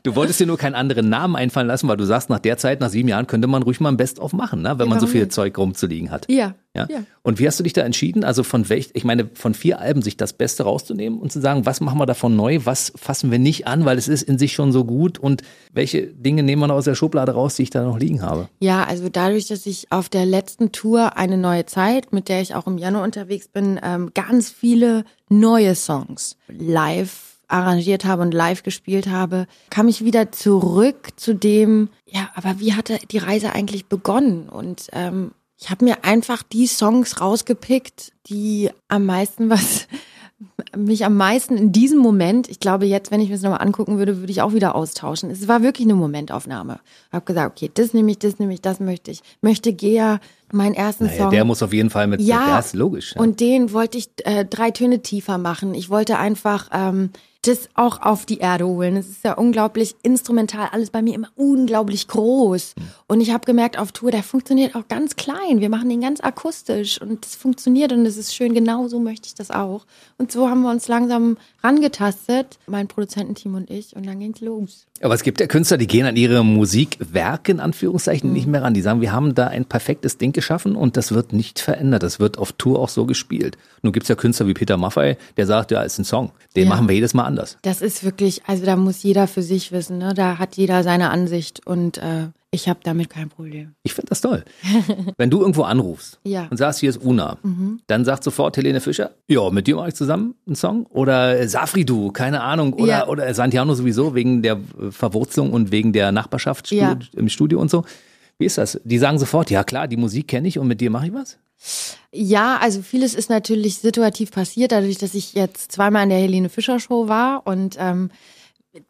Du wolltest dir nur keinen anderen Namen einfallen lassen, weil du sagst, nach der Zeit, nach sieben Jahren könnte man ruhig mal ein Best-of machen, ne? Wenn ja, man so viel nicht? Zeug rumzuliegen hat. Ja. Ja? Ja. Und wie hast du dich da entschieden, also von welch, ich meine, von vier Alben sich das Beste rauszunehmen und zu sagen, was machen wir davon neu, was fassen wir nicht an, weil es ist in sich schon so gut und welche Dinge nehmen wir noch aus der Schublade raus, die ich da noch liegen habe? Ja, also dadurch, dass ich auf der letzten Tour eine neue Zeit, mit der ich auch im Januar unterwegs bin, ähm, ganz viele neue Songs live arrangiert habe und live gespielt habe, kam ich wieder zurück zu dem, ja, aber wie hatte die Reise eigentlich begonnen? Und ähm, ich habe mir einfach die Songs rausgepickt, die am meisten was mich am meisten in diesem Moment, ich glaube jetzt, wenn ich mir das nochmal angucken würde, würde ich auch wieder austauschen. Es war wirklich eine Momentaufnahme. Ich habe gesagt, okay, das nehme ich, das nehme ich, das möchte ich. Möchte Gea meinen ersten naja, Song. Der muss auf jeden Fall mit, ja, das ist logisch. Ja. Und den wollte ich äh, drei Töne tiefer machen. Ich wollte einfach ähm, das auch auf die Erde holen. Es ist ja unglaublich instrumental, alles bei mir immer unglaublich groß. Und ich habe gemerkt auf Tour, der funktioniert auch ganz klein. Wir machen den ganz akustisch und das funktioniert und es ist schön, genau so möchte ich das auch. Und so haben wir uns langsam rangetastet, mein Produzententeam und ich, und dann ging's los. Aber es gibt ja Künstler, die gehen an ihre Musikwerke in Anführungszeichen mhm. nicht mehr ran. Die sagen, wir haben da ein perfektes Ding geschaffen und das wird nicht verändert. Das wird auf Tour auch so gespielt. Nun gibt es ja Künstler wie Peter Maffay, der sagt, ja, ist ein Song. Den ja. machen wir jedes Mal anders. Das ist wirklich, also da muss jeder für sich wissen, ne? Da hat jeder seine Ansicht und äh, ich habe damit kein Problem. Ich finde das toll. Wenn du irgendwo anrufst ja. und sagst, hier ist Una, mhm. dann sagt sofort Helene Fischer, ja, mit dir mache ich zusammen einen Song. Oder Safri Duo, keine Ahnung. Oder, ja. oder Santiano sowieso, wegen der Verwurzelung und wegen der Nachbarschaft ja. im Studio und so. Wie ist das? Die sagen sofort, ja klar, die Musik kenne ich und mit dir mache ich was? Ja, also vieles ist natürlich situativ passiert, dadurch, dass ich jetzt zweimal in der Helene Fischer Show war und ähm,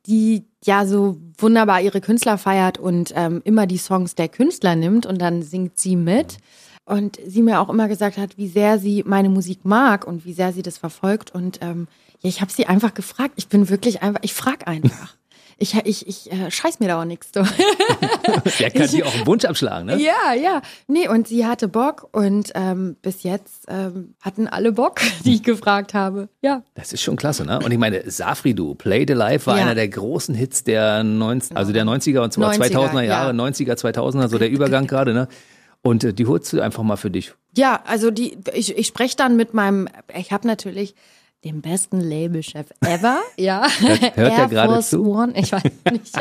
die ja so wunderbar ihre Künstler feiert und ähm, immer die Songs der Künstler nimmt und dann singt sie mit. Und sie mir auch immer gesagt hat, wie sehr sie meine Musik mag und wie sehr sie das verfolgt. Und ähm, ja, ich habe sie einfach gefragt. Ich bin wirklich einfach, ich frage einfach. Ich, ich, ich äh, scheiß mir da auch nichts. Der kann ich, dir auch einen Wunsch abschlagen, ne? Ja, ja. Nee, und sie hatte Bock und ähm, bis jetzt ähm, hatten alle Bock, die ich gefragt habe. Ja. Das ist schon klasse, ne? Und ich meine, Safri Duo, Play the Life war ja. einer der großen Hits der, neunzig, also der neunziger und zweitausender Jahre, ja. neunziger, zweitausender, so der Übergang gerade, ne? Und äh, die holst du einfach mal für dich. Ja, also die, ich, ich spreche dann mit meinem, ich habe natürlich... den besten Labelchef ever. Ja. Hört er gerade zu? One. Ich weiß nicht.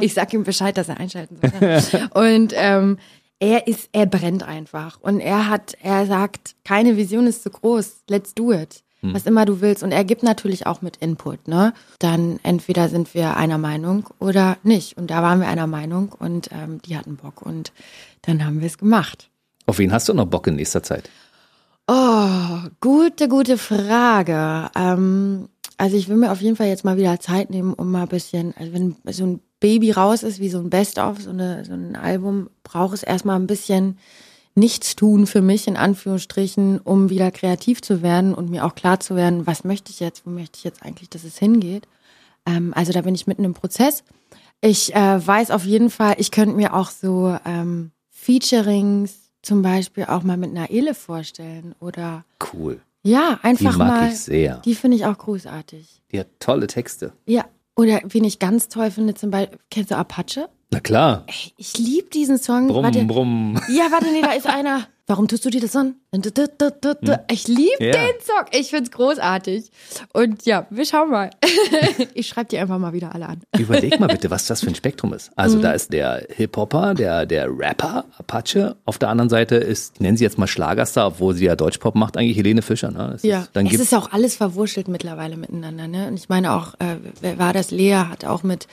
Ich sag ihm Bescheid, dass er einschalten soll. Und ähm, er ist, er brennt einfach. Und er hat, er sagt, keine Vision ist zu groß. Let's do it. Hm. Was immer du willst. Und er gibt natürlich auch mit Input, ne? Dann entweder sind wir einer Meinung oder nicht. Und da waren wir einer Meinung und ähm, die hatten Bock. Und dann haben wir es gemacht. Auf wen hast du noch Bock in nächster Zeit? Oh, gute, gute Frage. Ähm, also ich will mir auf jeden Fall jetzt mal wieder Zeit nehmen, um mal ein bisschen, also wenn so ein Baby raus ist, wie so ein Best-of, so, eine, so ein Album, braucht es erstmal ein bisschen nichts tun für mich, in Anführungsstrichen, um wieder kreativ zu werden und mir auch klar zu werden, was möchte ich jetzt, wo möchte ich jetzt eigentlich, dass es hingeht. Ähm, also da bin ich mitten im Prozess. Ich äh, weiß auf jeden Fall, ich könnte mir auch so ähm, Featurings zum Beispiel auch mal mit Naele vorstellen oder... Cool. Ja, einfach mal. Die mag mal, ich sehr. Die finde ich auch großartig. Die hat tolle Texte. Ja, oder wen ich ganz toll finde, zum Beispiel, kennst du Apache? Na klar. Ey, ich liebe diesen Song. Brumm, warte. Brumm. Ja, warte, nee, da ist einer. Warum tust du dir das an? Ich liebe ja. den Song. Ich find's großartig. Und ja, wir schauen mal. Ich schreibe die einfach mal wieder alle an. Überleg mal bitte, was das für ein Spektrum ist. Also mhm. da ist der Hip-Hopper, der, der Rapper, Apache. Auf der anderen Seite ist, nennen sie jetzt mal Schlagerstar, obwohl sie ja Deutschpop macht, eigentlich Helene Fischer. Ne? Es ja, ist, dann es ist auch alles verwurschtelt mittlerweile miteinander. Ne? Und ich meine auch, äh, wer war das? Lea hat auch mit...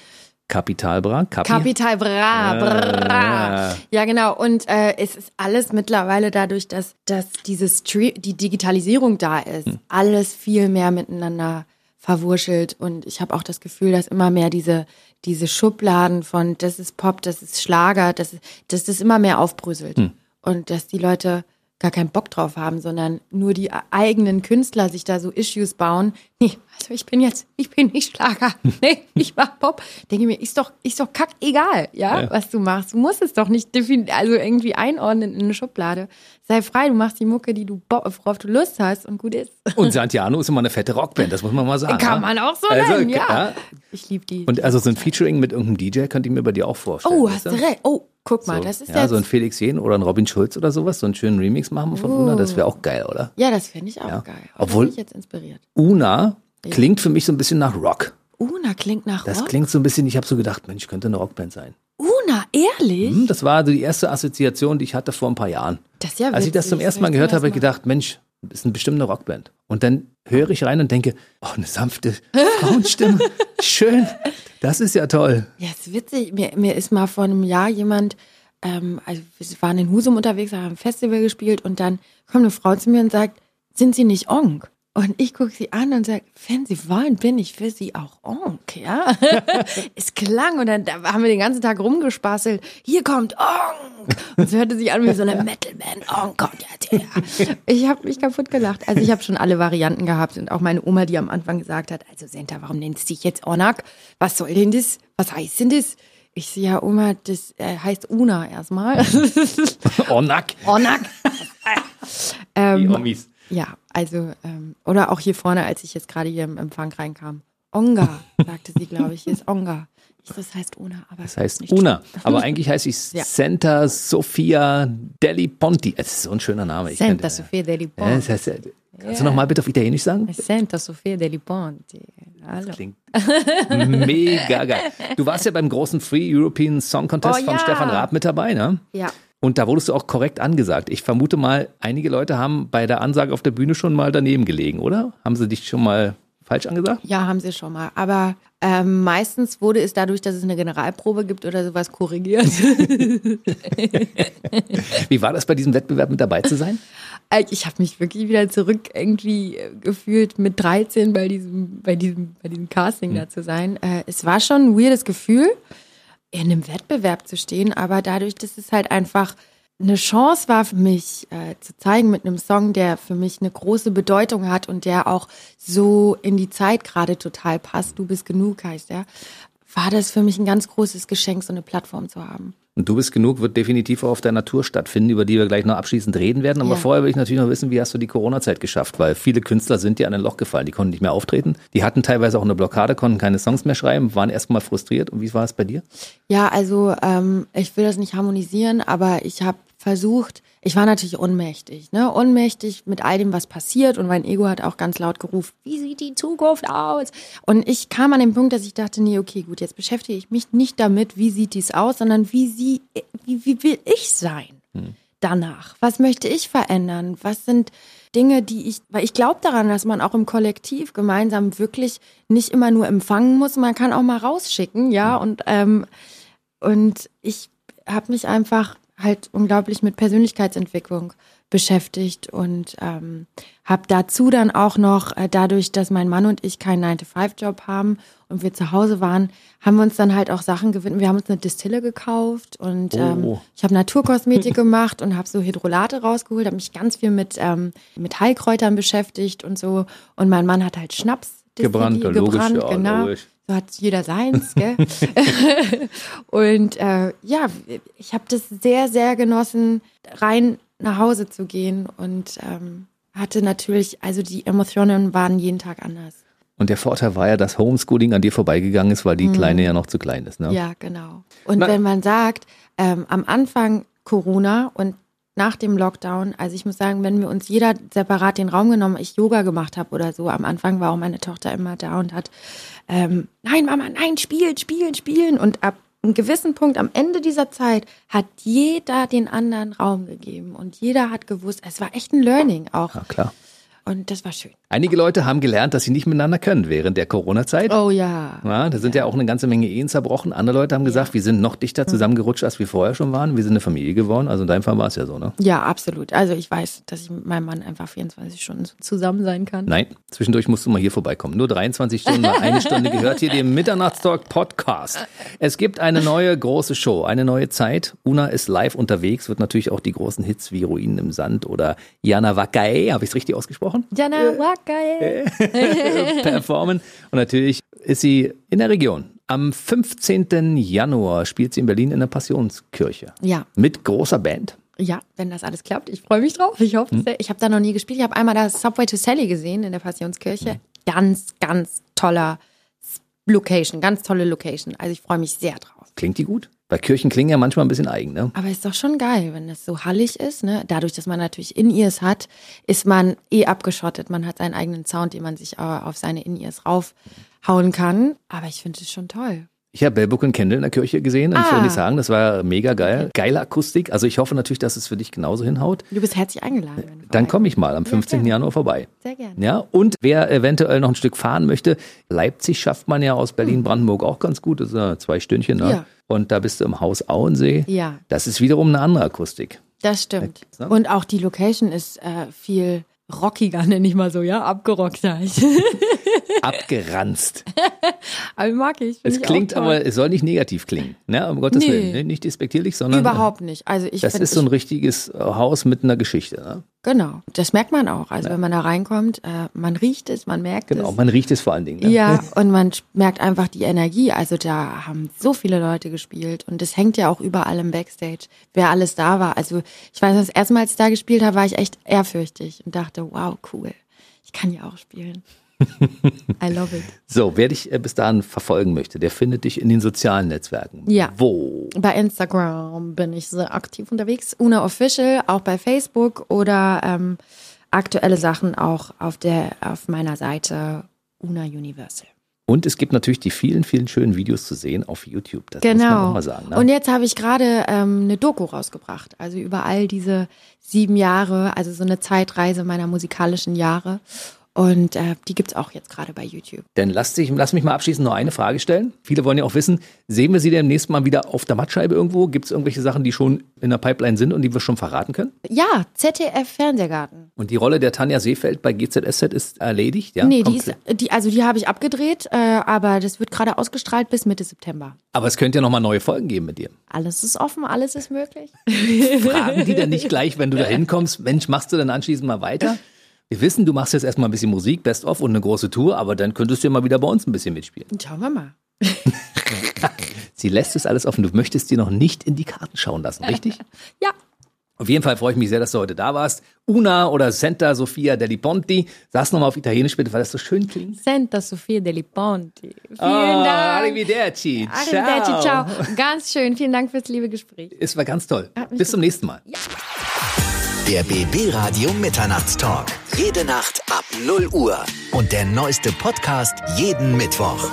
Kapitalbra, Kapi? Kapitalbra, Bra. Ja, genau. Und äh, es ist alles mittlerweile dadurch, dass, dass diese Stre- die Digitalisierung da ist, hm. alles viel mehr miteinander verwurschtelt. Und ich habe auch das Gefühl, dass immer mehr diese, diese Schubladen von das ist Pop, das ist Schlager, das ist, dass das immer mehr aufbröselt. Hm. Und dass die Leute gar keinen Bock drauf haben, sondern nur die eigenen Künstler sich da so Issues bauen. Nee, also ich bin jetzt, ich bin nicht Schlager. Nee, ich mach Pop. Denke mir, ist doch, ist doch kack egal, ja, ja, was du machst. Du musst es doch nicht defin- also irgendwie einordnen in eine Schublade. Sei frei, du machst die Mucke, die du, worauf du Lust hast und gut ist. Und Santiano ist immer eine fette Rockband, das muss man mal sagen. Kann man auch so also, nennen, ja. ja. Ich liebe die. Und also so ein Featuring mit irgendeinem D J könnte ich mir bei dir auch vorstellen. Oh, hast du recht. Oh. Guck mal, so, das ist ja jetzt so ein Felix Jahn oder ein Robin Schulz oder sowas, so einen schönen Remix machen von uh. Una, das wäre auch geil, oder? Ja, das fände ich auch ja. geil. Obwohl ich jetzt inspiriert. Una ja. klingt für mich so ein bisschen nach Rock. Una klingt nach das Rock? Das klingt so ein bisschen, ich habe so gedacht, Mensch, könnte eine Rockband sein. Una, ehrlich? Hm, das war so die erste Assoziation, die ich hatte vor ein paar Jahren. Das ist ja witzig. Als ich das zum ersten Mal gehört habe, habe ich gedacht, Mensch, das ist eine bestimmte Rockband. Und dann höre ich rein und denke, oh, eine sanfte Frauenstimme, schön. Das ist ja toll. Ja, ist witzig. Mir, mir ist mal vor einem Jahr jemand, ähm, also wir waren in Husum unterwegs, haben ein Festival gespielt und dann kommt eine Frau zu mir und sagt, sind Sie nicht Onk? Und ich gucke sie an und sage, wenn Sie wollen, bin ich für Sie auch Onk, ja? Es klang und dann da haben wir den ganzen Tag rumgespaßelt, hier kommt Onk! Und sie hörte sich an wie so eine Metalband, Onk kommt jetzt her. Ich habe mich kaputt gelacht. Also ich habe schon alle Varianten gehabt und auch meine Oma, die am Anfang gesagt hat, also Senta, warum nennst du dich jetzt Onak? Was soll denn das? Was heißt denn das? Ich sehe ja, Oma, das äh, heißt Una erstmal. Onak. Onak. ähm, die Omis. Ja, also, ähm, oder auch hier vorne, als ich jetzt gerade hier im Empfang reinkam. Onga, sagte sie, glaube ich, hier ist Onga. Ich, das heißt Una, aber das heißt nicht Una, schlimm. Aber eigentlich heißt ich ja. Senta Sofia Delliponti. Es ist so ein schöner Name. Ich Senta Sofia Delliponti. Ja, das heißt, kannst du nochmal bitte auf Italienisch sagen? Senta Sofia Delliponti. Hallo. Das klingt mega geil. Du warst ja beim großen Free European Song Contest oh, von ja. Stefan Raab mit dabei, ne? Ja. Und da wurdest du auch korrekt angesagt. Ich vermute mal, einige Leute haben bei der Ansage auf der Bühne schon mal daneben gelegen, oder? Haben sie dich schon mal falsch angesagt? Ja, haben sie schon mal. Aber ähm, meistens wurde es dadurch, dass es eine Generalprobe gibt oder sowas, korrigiert. Wie war das, bei diesem Wettbewerb mit dabei zu sein? Ich habe mich wirklich wieder zurück irgendwie gefühlt mit dreizehn bei diesem, bei diesem, bei diesem Casting hm. da zu sein. Äh, es war schon ein weirdes Gefühl, in einem Wettbewerb zu stehen, aber dadurch, dass es halt einfach eine Chance war für mich, äh, zu zeigen mit einem Song, der für mich eine große Bedeutung hat und der auch so in die Zeit gerade total passt, Du bist genug heißt er, ja, war das für mich ein ganz großes Geschenk, so eine Plattform zu haben. Und Du bist genug wird definitiv auch auf der Natur stattfinden, über die wir gleich noch abschließend reden werden. Aber ja. vorher will ich natürlich noch wissen, wie hast du die Corona-Zeit geschafft? Weil viele Künstler sind ja an ein Loch gefallen, die konnten nicht mehr auftreten. Die hatten teilweise auch eine Blockade, konnten keine Songs mehr schreiben, waren erstmal frustriert. Und wie war es bei dir? Ja, also ähm, ich will das nicht harmonisieren, aber ich habe versucht, ich war natürlich ohnmächtig, ne? Ohnmächtig mit all dem, was passiert. Und mein Ego hat auch ganz laut gerufen, wie sieht die Zukunft aus? Und ich kam an den Punkt, dass ich dachte, nee, okay, gut, jetzt beschäftige ich mich nicht damit, wie sieht dies aus, sondern wie sie, wie, wie will ich sein hm. danach? Was möchte ich verändern? Was sind Dinge, die ich, weil ich glaube daran, dass man auch im Kollektiv gemeinsam wirklich nicht immer nur empfangen muss, man kann auch mal rausschicken, ja, hm. und, ähm, und ich habe mich einfach halt unglaublich mit Persönlichkeitsentwicklung beschäftigt und ähm, habe dazu dann auch noch, äh, dadurch, dass mein Mann und ich keinen nine to five Job haben und wir zu Hause waren, haben wir uns dann halt auch Sachen gewidmet. Wir haben uns eine Distille gekauft und oh. ähm, ich habe Naturkosmetik gemacht und habe so Hydrolate rausgeholt, habe mich ganz viel mit, ähm, mit Heilkräutern beschäftigt und so. Und mein Mann hat halt Schnaps gebrannt, gebrannt, logisch, gebrannt, genau. Logisch. So hat jeder seins, gell? Und äh, ja, ich habe das sehr, sehr genossen, rein nach Hause zu gehen und ähm, hatte natürlich, also die Emotionen waren jeden Tag anders. Und der Vorteil war ja, dass Homeschooling an dir vorbeigegangen ist, weil die hm. Kleine ja noch zu klein ist, ne? Ja, genau. Und Na. wenn man sagt, ähm, am Anfang Corona und nach dem Lockdown, also ich muss sagen, wenn wir uns jeder separat den Raum genommen, ich Yoga gemacht habe oder so, am Anfang war auch meine Tochter immer da und hat, ähm, nein Mama, nein, spielen, spielen, spielen. Und ab einem gewissen Punkt, am Ende dieser Zeit, hat jeder den anderen Raum gegeben und jeder hat gewusst, es war echt ein Learning auch. Ja, klar. Und das war schön. Einige Leute haben gelernt, dass sie nicht miteinander können während der Corona-Zeit. Oh ja. ja da sind ja. ja auch eine ganze Menge Ehen zerbrochen. Andere Leute haben gesagt, ja. wir sind noch dichter zusammengerutscht, als wir vorher schon waren. Wir sind eine Familie geworden. Also in deinem Fall war es ja so, ne? Ja, absolut. Also ich weiß, dass ich mit meinem Mann einfach vierundzwanzig Stunden zusammen sein kann. Nein, zwischendurch musst du mal hier vorbeikommen. Nur dreiundzwanzig Stunden, mal eine Stunde gehört hier dem Mitternachtstalk-Podcast. Es gibt eine neue große Show, eine neue Zeit. Una ist live unterwegs, wird natürlich auch die großen Hits wie Ruinen im Sand oder Jana Wakae, habe ich es richtig ausgesprochen? Jana Wakae. Performen. Und natürlich ist sie in der Region. Am fünfzehnten Januar spielt sie in Berlin in der Passionskirche. Ja. Mit großer Band. Ja, wenn das alles klappt. Ich freue mich drauf. Ich hoffe, hm. ich habe da noch nie gespielt. Ich habe einmal das Subway to Sally gesehen in der Passionskirche. Hm. Ganz, ganz toller Location. Ganz tolle Location. Also ich freue mich sehr drauf. Klingt die gut? Weil Kirchen klingen ja manchmal ein bisschen eigen, ne? Aber ist doch schon geil, wenn das so hallig ist, ne? Dadurch, dass man natürlich In-Ears hat, ist man eh abgeschottet. Man hat seinen eigenen Sound, den man sich auf seine In-Ears raufhauen kann. Aber ich finde es schon toll. Ich habe Bell, Book und Candle in der Kirche gesehen und ah. ich will nicht sagen, das war mega geil. Geile Akustik. Also ich hoffe natürlich, dass es für dich genauso hinhaut. Du bist herzlich eingeladen. Dann komme ich mal am fünfzehnten Januar vorbei. Sehr gerne. Ja, und wer eventuell noch ein Stück fahren möchte, Leipzig schafft man ja aus Berlin-Brandenburg auch ganz gut. Das sind ja zwei Stündchen, ne? Ja. Und da bist du im Haus Auensee. Ja. Das ist wiederum eine andere Akustik. Das stimmt. Und auch die Location ist äh, viel rockiger, nenne ich mal so, ja? Abgerockt, sag ich. Abgeranzt. Aber mag ich. Es ich klingt aber, es soll nicht negativ klingen, ne? Um Gottes nee. Willen. Nicht despektierlich, sondern. Überhaupt nicht. Also ich das find, ist so ein richtiges Haus mit einer Geschichte, ne? Genau. Das merkt man auch. Also ja. wenn man da reinkommt, äh, man riecht es, man merkt genau, es. Genau, man riecht es vor allen Dingen. Ne? Ja, und man merkt einfach die Energie. Also da haben so viele Leute gespielt und das hängt ja auch überall im Backstage, wer alles da war. Also ich weiß, das erste Mal, als ich da gespielt habe, war ich echt ehrfürchtig und dachte, wow, cool. Ich kann ja auch spielen. I love it. So, wer dich bis dahin verfolgen möchte, der findet dich in den sozialen Netzwerken. Ja. Wo? Bei Instagram bin ich sehr aktiv unterwegs. Una Official, auch bei Facebook oder ähm, aktuelle Sachen auch auf, der, auf meiner Seite Una Universal. Und es gibt natürlich die vielen, vielen schönen Videos zu sehen auf YouTube. Das genau. muss man auch mal sagen. Ne? Und jetzt habe ich gerade ähm, eine Doku rausgebracht. Also über all diese sieben Jahre, also so eine Zeitreise meiner musikalischen Jahre. Und äh, die gibt's auch jetzt gerade bei YouTube. Dann lass, dich, lass mich mal abschließend noch eine Frage stellen. Viele wollen ja auch wissen, sehen wir sie denn demnächst mal wieder auf der Mattscheibe irgendwo? Gibt's irgendwelche Sachen, die schon in der Pipeline sind und die wir schon verraten können? Ja, Z D F Fernsehgarten. Und die Rolle der Tanja Seefeld bei G Z S Z ist erledigt? Ja? Nee, die ist, die, also die habe ich abgedreht, äh, aber das wird gerade ausgestrahlt bis Mitte September. Aber es könnte ja nochmal neue Folgen geben mit dir. Alles ist offen, alles ist möglich. Fragen die denn nicht gleich, wenn du da hinkommst, Mensch, machst du dann anschließend mal weiter? Wir wissen, du machst jetzt erstmal ein bisschen Musik, Best-of und eine große Tour, aber dann könntest du ja mal wieder bei uns ein bisschen mitspielen. Schauen wir mal. Sie lässt es alles offen. Du möchtest dir noch nicht in die Karten schauen lassen, richtig? Ja. Auf jeden Fall freue ich mich sehr, dass du heute da warst. Una oder Senta Sofia Delliponti. Sag's nochmal auf Italienisch bitte, weil das so schön klingt. Senta Sofia Delliponti. Vielen oh, Dank. Arrivederci. Arrivederci, ciao. ciao. Ganz schön. Vielen Dank fürs liebe Gespräch. Es war ganz toll. Bis zum nächsten Mal. Ja. Der B B-Radio Mitternachtstalk. Jede Nacht ab null Uhr. Und der neueste Podcast jeden Mittwoch.